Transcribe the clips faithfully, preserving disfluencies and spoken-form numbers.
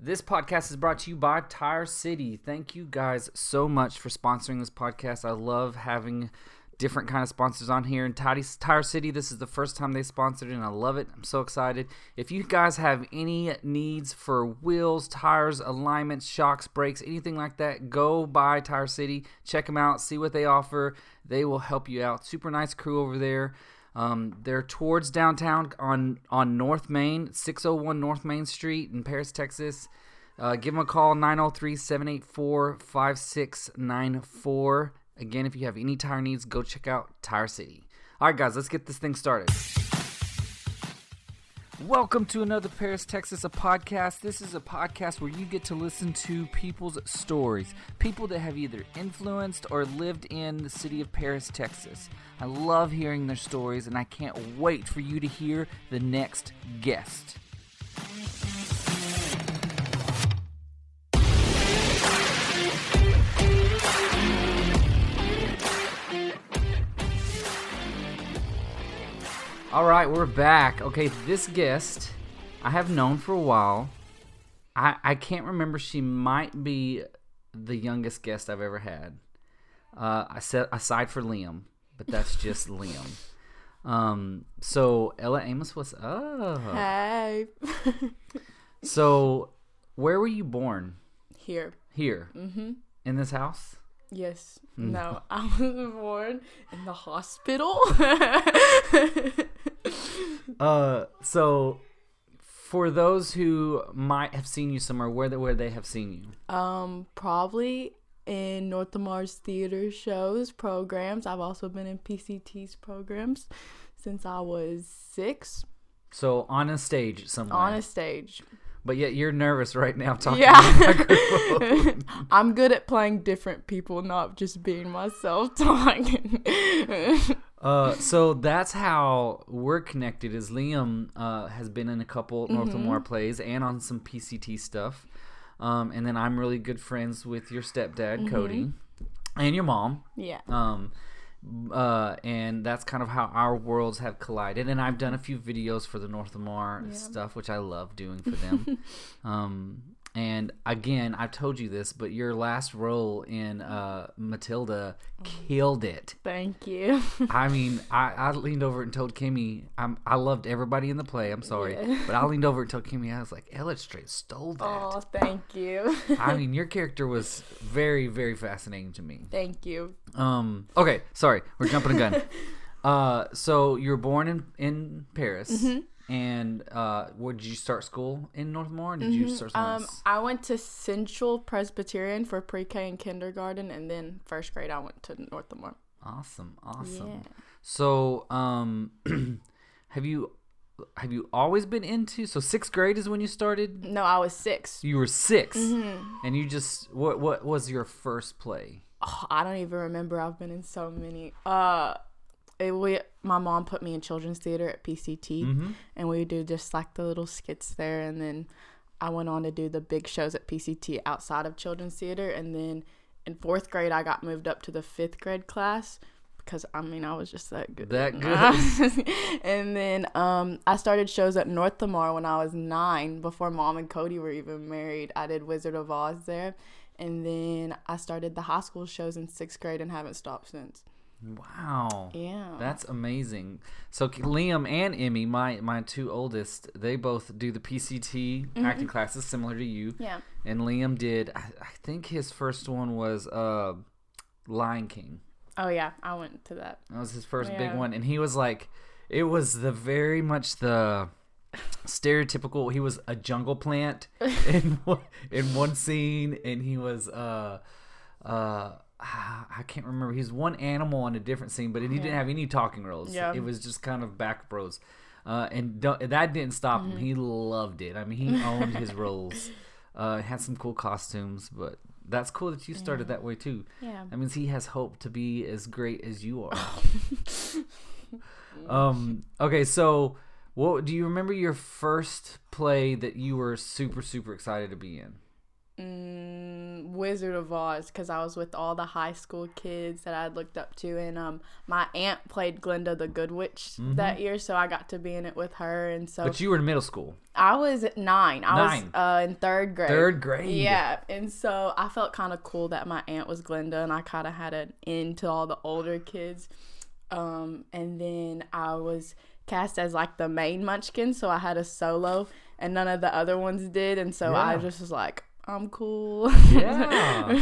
This podcast is brought to you by Tire City. Thank you guys so much for sponsoring this podcast. I love having different kind of sponsors on here. And Tire City, this is the first time they sponsored it, and I love it. I'm so excited. If you guys have any needs for wheels, tires, alignments, shocks, brakes, anything like that, go buy Tire City. Check them out. See what they offer. They will help you out. Super nice crew over there. Um, they're towards downtown on, on North Main, six oh one North Main Street in Paris, Texas. Uh, give them a call, nine oh three, seven eight four, five six nine four. Again, if you have any tire needs, go check out Tire City. All right, guys, let's get this thing started. Welcome to another Paris, Texas, a podcast. This is a podcast where you get to listen to people's stories, people that have either influenced or lived in the city of Paris, Texas. I love hearing their stories, and I can't wait for you to hear the next guest. All right, we're back. Okay, this guest I have known for a while. I, I can't remember. She might be the youngest guest I've ever had. Uh, I said aside for Liam, but that's just Liam. Um, so Ella Amos, what's up? Hi. So, where were you born? Here. Here. Mm-hmm. In this house? Yes. Mm. No, I was born in the hospital. uh, so for those who might have seen you somewhere, where they, where they have seen you? Um, probably in North Lamar's theater shows, programs. I've also been in P C T's programs since I was six. So on a stage somewhere. On a stage. But yet you're nervous right now talking yeah. to the microphone. I'm good at playing different people, not just being myself talking. uh, so that's how we're connected, is Liam uh, has been in a couple North mm-hmm. Lamar plays and on some P C T stuff. Um, and then I'm really good friends with your stepdad, mm-hmm. Cody, and your mom. Yeah. Um, uh, and that's kind of how our worlds have collided. And I've done a few videos for the North Lamar yeah. stuff, which I love doing for them. um, and again, I've told you this, but your last role in uh, Matilda killed it. Thank you. I mean, I, I leaned over and told Kimmy, I'm, I loved everybody in the play. I'm sorry. Yeah. But I leaned over and told Kimmy, I was like, Ellet Strait stole that. Oh, thank you. I mean, your character was very, very fascinating to me. Thank you. Um. Okay, sorry. We're jumping a gun. uh. So you were born in, in Paris. Mm-hmm. And uh, where did you start school in Northmore? Did mm-hmm. you start somewhere else? Um, I went to Central Presbyterian for pre-K and kindergarten, and then first grade I went to Northmore. Awesome, awesome. Yeah. So, um, have you have you always been into? So sixth grade is when you started. No, I was six. You were six, mm-hmm. and you just what what was your first play? Oh, I don't even remember. I've been in so many. Uh. It, we, my mom put me in children's theater at P C T, mm-hmm. and we do just like the little skits there, and then I went on to do the big shows at P C T outside of children's theater, and then in fourth grade I got moved up to the fifth grade class because I mean I was just that good. That good. And then um, I started shows at North Lamar when I was nine, before Mom and Cody were even married. I did Wizard of Oz there, and then I started the high school shows in sixth grade and haven't stopped since. Wow. Yeah. That's amazing. So Liam and Emmy, my, my two oldest, they both do the P C T mm-hmm. acting classes similar to you. Yeah. And Liam did, I, I think his first one was uh, Lion King. Oh, yeah. I went to that. That was his first yeah. big one. And he was like, it was the very much the stereotypical, he was a jungle plant in, one, in one scene, and he was... uh uh. I can't remember. He's one animal on a different scene, but he yeah. didn't have any talking roles. Yeah. It was just kind of back bros. Uh, and d- that didn't stop him. Mm-hmm. He loved it. I mean, he owned his roles. Uh, had some cool costumes, but that's cool that you started yeah. that way too. Yeah. That means he has hope to be as great as you are. um. Okay, so what do you remember your first play that you were super, super excited to be in? Mm, um, Wizard of Oz because I was with all the high school kids that I looked up to, and um, my aunt played Glinda the Good Witch mm-hmm. that year, so I got to be in it with her. And so, but you were in middle school. I was at nine. I nine. was uh, in third grade. Third grade. Yeah, and so I felt kind of cool that my aunt was Glinda, and I kind of had an in to all the older kids. Um, and then I was cast as like the main munchkin, so I had a solo, and none of the other ones did, and so yeah. I just was like, I'm cool. Yeah.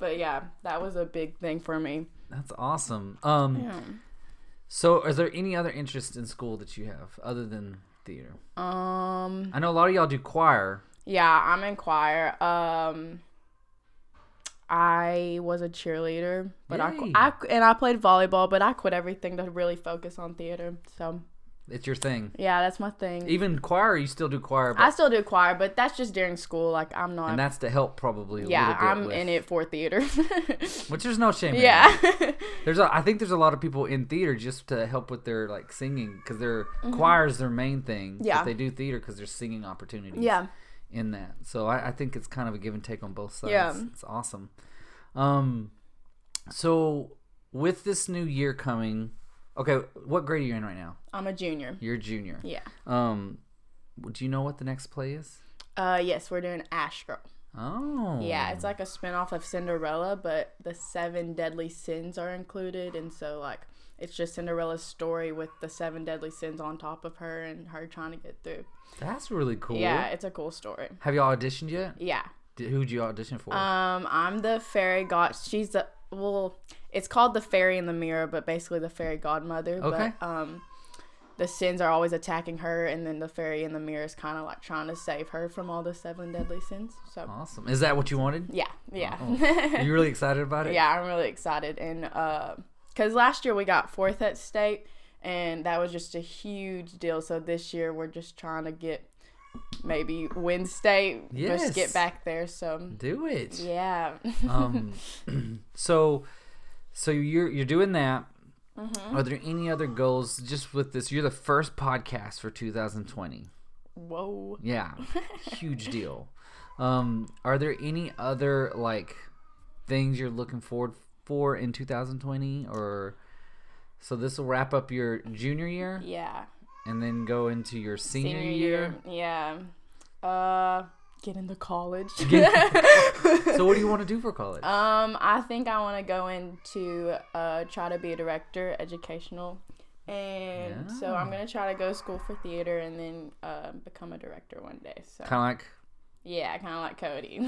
But yeah, that was a big thing for me. That's awesome. Um, yeah. So, is there any other interest in school that you have other than theater? Um, I know a lot of y'all do choir. Yeah, I'm in choir. Um, I was a cheerleader, but I, I and I played volleyball, but I quit everything to really focus on theater. So. It's your thing. Yeah, that's my thing. Even choir, you still do choir? But I still do choir, but that's just during school. Like, I'm not... And that's to help probably a yeah, little bit I'm with... in it for theater. Which there's no shame in yeah. that. There's a, I think there's a lot of people in theater just to help with their, like, singing. Because their mm-hmm. choir is their main thing. Yeah. But they do theater because there's singing opportunities yeah. in that. So I, I think it's kind of a give and take on both sides. Yeah. It's awesome. Um, so, with this new year coming... Okay, what grade are you in right now? I'm a junior. You're a junior. Yeah. Um, do you know what the next play is? Uh, yes, we're doing Ash Girl. Oh. Yeah, it's like a spinoff of Cinderella, but the seven deadly sins are included, and so like it's just Cinderella's story with the seven deadly sins on top of her and her trying to get through. That's really cool. Yeah, it's a cool story. Have y'all auditioned yet? Yeah. Did, who'd you audition for? Um, I'm the fairy god. She's the well. It's called The Fairy in the Mirror, but basically the fairy godmother. Okay. But um, the sins are always attacking her, and then the fairy in the mirror is kind of like trying to save her from all the seven deadly sins. So awesome. Is that what you wanted? Yeah. Yeah. Oh. Are you really excited about it? Yeah, I'm really excited. And because uh, last year we got fourth at state, and that was just a huge deal. So this year we're just trying to get maybe win state. Yes. Just get back there. So do it. Yeah. um. So... So you're you're doing that. Mm-hmm. Are there any other goals just with this? You're the first podcast for two thousand twenty. Whoa. Yeah. Huge deal. Um, are there any other like things you're looking forward for in two thousand twenty? Or so this will wrap up your junior year? Yeah. And then go into your senior, senior year? year? Yeah. Uh Get into college. So what do you want to do for college? Um, I think I want to go into uh, try to be a director, educational. And yeah. so I'm going to try to go to school for theater and then uh, become a director one day. So Kind of like? Yeah, kind of like Cody.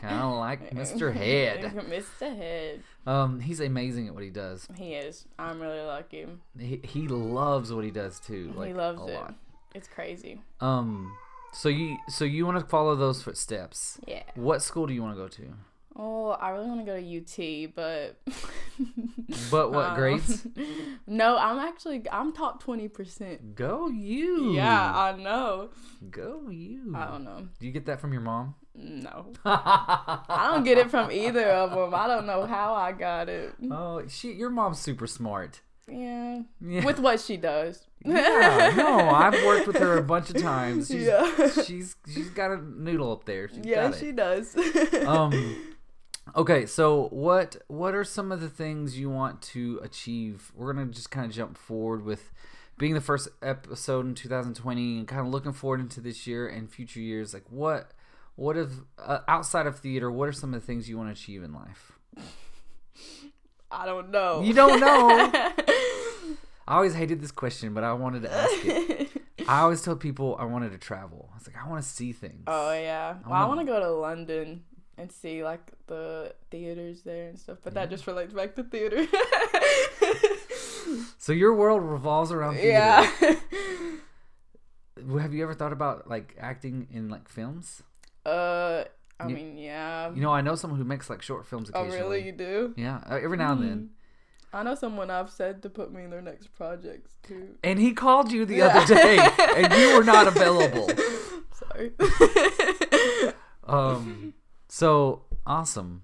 Kind of like Mister Head. Mister Head. Um, he's amazing at what he does. He is. I'm really lucky. He, he loves what he does too. Like, he loves it. Lot. It's crazy. Um... So you so you want to follow those footsteps. Yeah. What school do you want to go to? Oh, I really want to go to U T, but... But what, um, grades? No, I'm actually... I'm top twenty percent. Go you. Yeah, I know. Go you. I don't know. Do you get that from your mom? No. I don't get it from either of them. I don't know how I got it. Oh, she. Your mom's super smart. Yeah. yeah. With what she does. Yeah, no, I've worked with her a bunch of times. She's yeah. she's she's got a noodle up there. She's yeah, got it. She does. um Okay, so what what are some of the things you want to achieve? We're gonna just kinda jump forward with being the first episode in two thousand twenty and kinda looking forward into this year and future years. Like what what if uh, outside of theater, what are some of the things you want to achieve in life? I don't know. You don't know. I always hated this question, but I wanted to ask it. I always tell people I wanted to travel. I was like, I want to see things. Oh, yeah. I well, wanna... I want to go to London and see, like, the theaters there and stuff. But yeah. that just relates back to theater. So your world revolves around theater. Yeah. Have you ever thought about, like, acting in, like, films? Uh... I you, mean, yeah. You know, I know someone who makes, like, short films occasionally. Oh, really? You do? Yeah. Every now and mm. then. I know someone I've said to put me in their next projects, too. And he called you the yeah. other day, and you were not available. Sorry. um. So, awesome.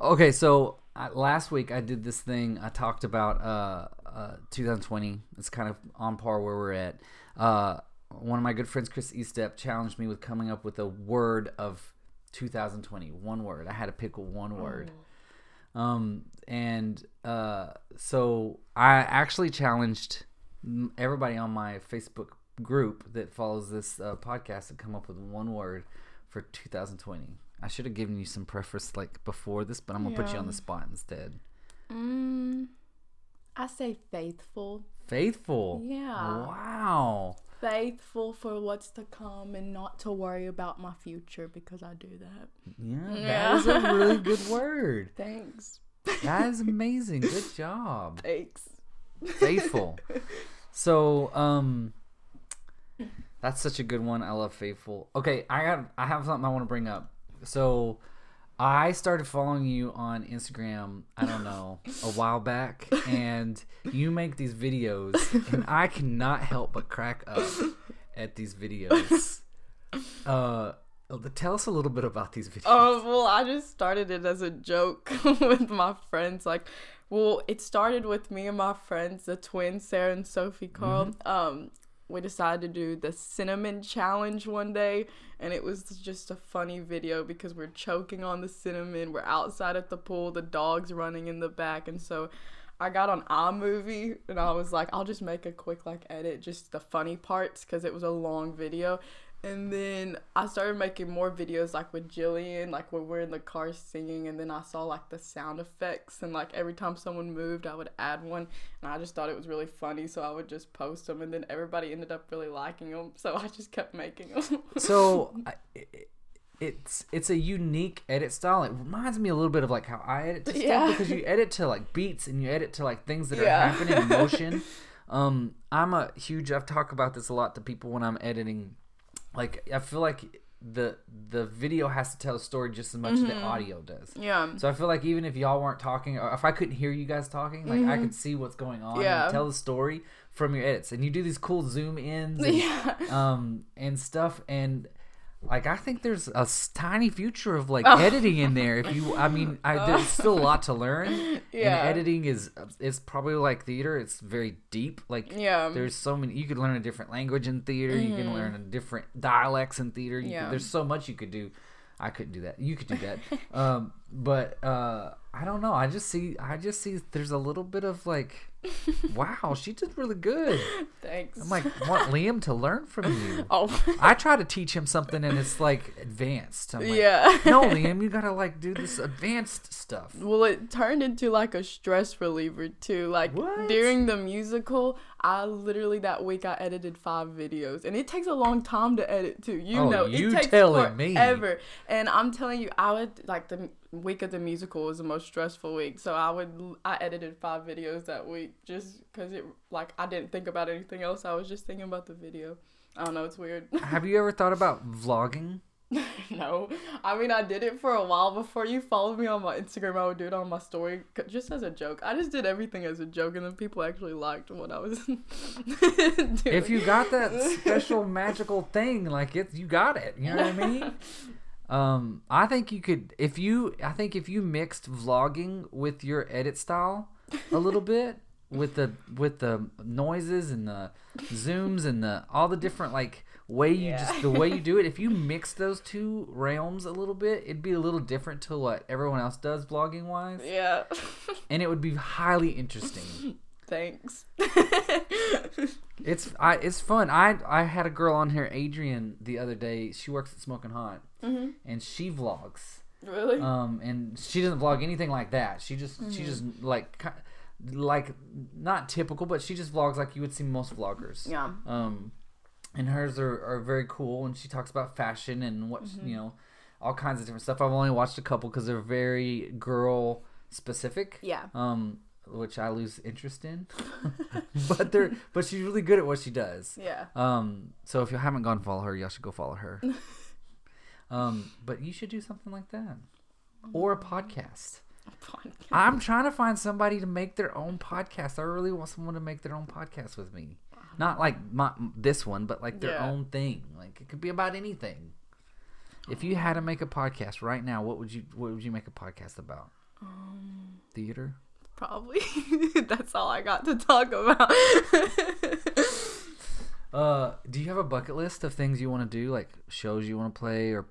Okay, so I, last week I did this thing. I talked about uh, uh twenty twenty. It's kind of on par where we're at. Uh. One of my good friends, Chris Estep, challenged me with coming up with a word of two thousand twenty. One word. I had to pick one word. Oh. Um, and uh, so I actually challenged everybody on my Facebook group that follows this uh, podcast to come up with one word for two thousand twenty. I should have given you some preface like before this, but I'm going to yeah. put you on the spot instead. Mm, I say faithful. Faithful? Yeah. Wow. Faithful for what's to come and not to worry about my future because I do that. Yeah, yeah. That is a really good word. Thanks. That is amazing. Good job. Thanks. Faithful. So, um... that's such a good one. I love faithful. Okay, I have I have something I want to bring up. So, I started following you on Instagram, I don't know, a while back, and you make these videos, and I cannot help but crack up at these videos. Uh, tell us a little bit about these videos. Oh, well, I just started it as a joke with my friends, like, well, it started with me and my friends, the twins, Sarah and Sophie Carl. Mm-hmm. Um, we decided to do the cinnamon challenge one day, and it was just a funny video because we're choking on the cinnamon. We're outside at the pool. The dog's running in the back, and so I got on iMovie, and I was like, I'll just make a quick like edit, just the funny parts, because it was a long video. And then I started making more videos like with Jillian, like when we're in the car singing, and then I saw like the sound effects, and like every time someone moved I would add one, and I just thought it was really funny, so I would just post them, and then everybody ended up really liking them, so I just kept making them. So I, it, it's it's a unique edit style. It reminds me a little bit of like how I edit to stuff, yeah. because you edit to like beats and you edit to like things that are yeah. happening in motion. um I'm a huge I've talked about this a lot to people when I'm editing. Like, I feel like the the video has to tell a story just as much mm-hmm. as the audio does. Yeah. So I feel like even if y'all weren't talking, or if I couldn't hear you guys talking, like, mm-hmm. I could see what's going on yeah. and tell the story from your edits. And you do these cool zoom ins and, yeah. um, and stuff. And, like, I think there's a tiny future of, like, oh. editing in there. If you, I mean, I, there's still a lot to learn. Yeah. And editing is, it's probably like theater. It's very deep. Like, yeah. there's so many, you could learn a different language in theater. Mm-hmm. You can learn a different dialects in theater. You yeah. could, there's so much you could do. I couldn't do that. You could do that. um, but, uh, I don't know. I just see, I just see there's a little bit of, like, wow, she did really good. Thanks. I'm like, want Liam to learn from you. Oh. I try to teach him something and it's like advanced. I'm like, yeah. No, Liam, you gotta like do this advanced stuff. Well, it turned into like a stress reliever too. Like what? During the musical, I literally that week I edited five videos, and it takes a long time to edit too. You oh, know, you it takes telling forever. Me. And I'm telling you, I would like the week of the musical was the most stressful week, so I would I edited five videos that week just because it like I didn't think about anything else. I was just thinking about the video. I don't know, it's weird. Have you ever thought about vlogging? No, I mean I did it for a while before you followed me on my Instagram. I would do it on my story just as a joke. I just did everything as a joke, and then people actually liked what I was doing. If you got that special magical thing, like it, you got it. You know what I mean? Um, I think you could, if you, I think if you mixed vlogging with your edit style a little bit with the, with the noises and the zooms and the, all the different like way you yeah. just, the way you do it, if you mix those two realms a little bit, it'd be a little different to what everyone else does vlogging wise. Yeah. And it would be highly interesting. Thanks. It's, I, it's fun. I, I had a girl on here, Adrienne, the other day. She works at Smokin' Hot. Mm-hmm. And she vlogs. Really? Um, and she doesn't vlog anything like that. She just, mm-hmm. she just like, like not typical, but she just vlogs like you would see most vloggers. Yeah. Um, and hers are, are very cool. And she talks about fashion and what mm-hmm. you know, all kinds of different stuff. I've only watched a couple because they're very girl specific. Yeah. Um, which I lose interest in, but they're but she's really good at what she does. Yeah. Um, so if you haven't gone follow her, y'all should go follow her. Um, but you should do something like that, or a podcast. a podcast. I'm trying to find somebody to make their own podcast. I really want someone to make their own podcast with me, not like my, this one, but like their yeah. own thing. Like it could be about anything. If you had to make a podcast right now, what would you what would you make a podcast about? Um, Theater? Probably. That's all I got to talk about. uh, do you have a bucket list of things you want to do, like shows you want to play or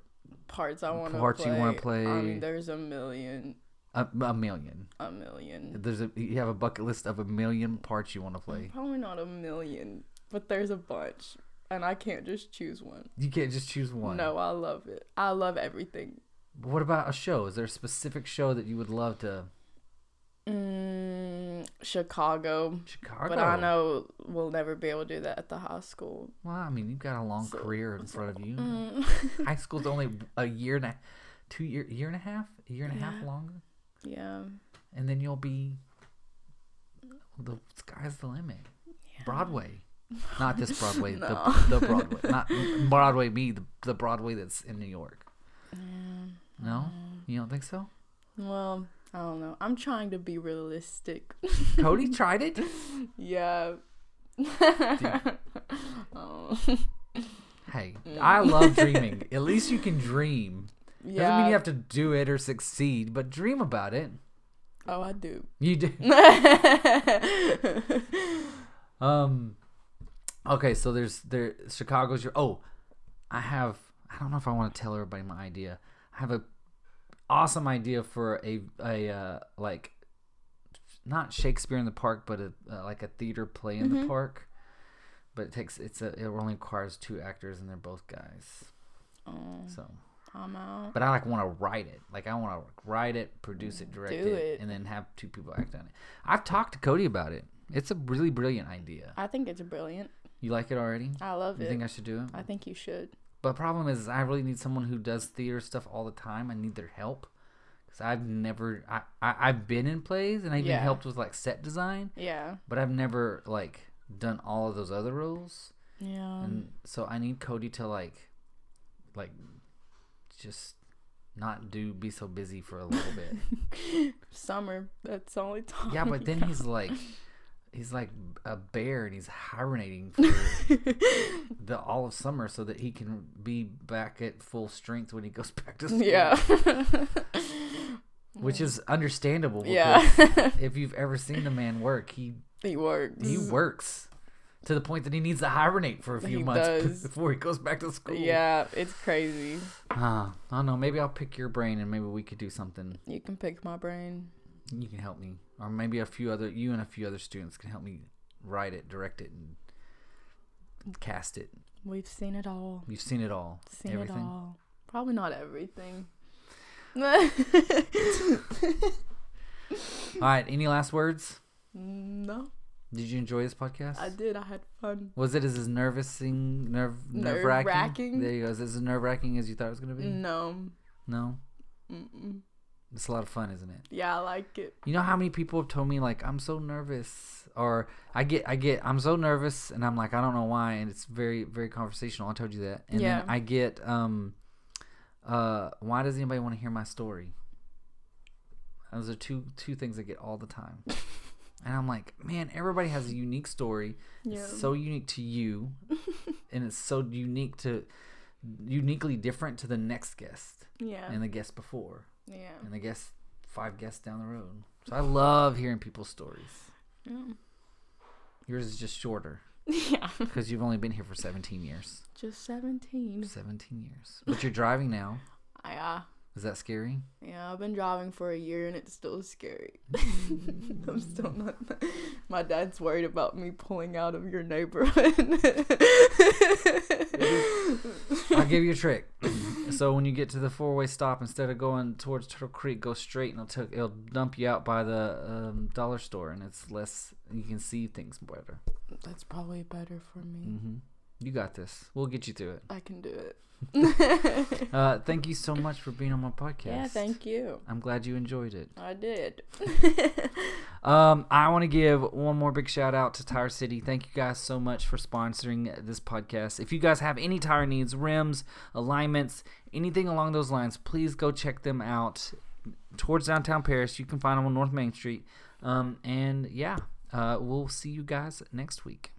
parts I want to play. Parts you want to play. I mean, there's a million. A, a million. A million. There's a you have a bucket list of a million parts you want to play. Probably not a million, but there's a bunch, and I can't just choose one. You can't just choose one. No, I love it. I love everything. What about a show? Is there a specific show that you would love to? Mm, Chicago. Chicago. But I know we'll never be able to do that at the high school. Well, I mean, you've got a long so, career in so, front of you. Mm. High school's only a year and a, two year, year and a half, a year and yeah. a half longer. Yeah. And then you'll be. The sky's the limit. Yeah. Broadway, not this Broadway. no. the, the Broadway, not Broadway. Me, the, the Broadway that's in New York. Yeah. No, you don't think so? Well. I don't know. I'm trying to be realistic. Cody tried it? Yeah. oh. Hey, mm. I love dreaming. At least you can dream. Yeah. Doesn't mean you have to do it or succeed, but dream about it. Oh, I do. You do. um. Okay, so there's there Chicago's your. Oh, I have. I don't know if I want to tell everybody my idea. I have a. Awesome idea for a a uh, like not Shakespeare in the Park, but a uh, like a theater play in mm-hmm. the park. But it takes it's a it only requires two actors and they're both guys. Oh, so I'm out. But I like want to write it. Like I want to write it, produce it, direct it, it, and then have two people act on it. I've talked to Cody about it. It's a really brilliant idea. I think it's brilliant. You like it already? I love it. You think I should do it? I think you should. But problem is, I really need someone who does theater stuff all the time. I need their help because I've never I, I I've been in plays and I even yeah. helped with like set design. Yeah. But I've never like done all of those other roles. Yeah. And so I need Cody to like, like, just not do be so busy for a little bit. Summer. That's the only time. Yeah, but then yeah. he's like. He's like a bear, and he's hibernating for the all of summer so that he can be back at full strength when he goes back to school. Yeah, which is understandable. Yeah, if you've ever seen the man work, he he works. He works to the point that he needs to hibernate for a few he months does. before he goes back to school. Yeah, it's crazy. Uh, I don't know. Maybe I'll pick your brain, and maybe we could do something. You can pick my brain. You can help me. Or maybe a few other, you and a few other students can help me write it, direct it, and cast it. We've seen it all. You've seen it all. Seen everything? It all. Probably not everything. All right. Any last words? No. Did you enjoy this podcast? I did. I had fun. Was it as nervous-ing, nerve, nerve-wracking? Nerve-wracking. There you go. Is it as nerve-wracking as you thought it was going to be? No. No? Mm-mm. It's a lot of fun, isn't it? Yeah, I like it. You know how many people have told me, like, I'm so nervous. Or I get, I get, I'm so nervous. And I'm like, I don't know why. And it's very, very conversational. I told you that. And yeah. then I get, um, uh, why does anybody want to hear my story? Those are two, two things I get all the time. And I'm like, man, everybody has a unique story. Yeah. It's so unique to you. And it's so unique to, uniquely different to the next guest. Yeah. And the guest before. Yeah. And I guess five guests down the road. So I love hearing people's stories. Yeah. Yours is just shorter. Yeah. Because you've only been here for seventeen years. Just seventeen. seventeen years. But you're driving now. Yeah. Uh, is that scary? Yeah, I've been driving for a year and it's still scary. I'm still not. My dad's worried about me pulling out of your neighborhood. I'll give you a trick. So when you get to the four-way stop, instead of going towards Turtle Creek, go straight, and it'll, t- it'll dump you out by the um, dollar store, and it's less. You can see things better. That's probably better for me. Mm-hmm. You got this. We'll get you through it. I can do it. uh, thank you so much for being on my podcast. Yeah, thank you. I'm glad you enjoyed it. I did. um, I want to give one more big shout out to Tire City. Thank you guys so much for sponsoring this podcast. If you guys have any tire needs, rims, alignments, anything along those lines, please go check them out. Towards downtown Paris, you can find them on North Main Street. Um, and yeah, uh, we'll see you guys next week.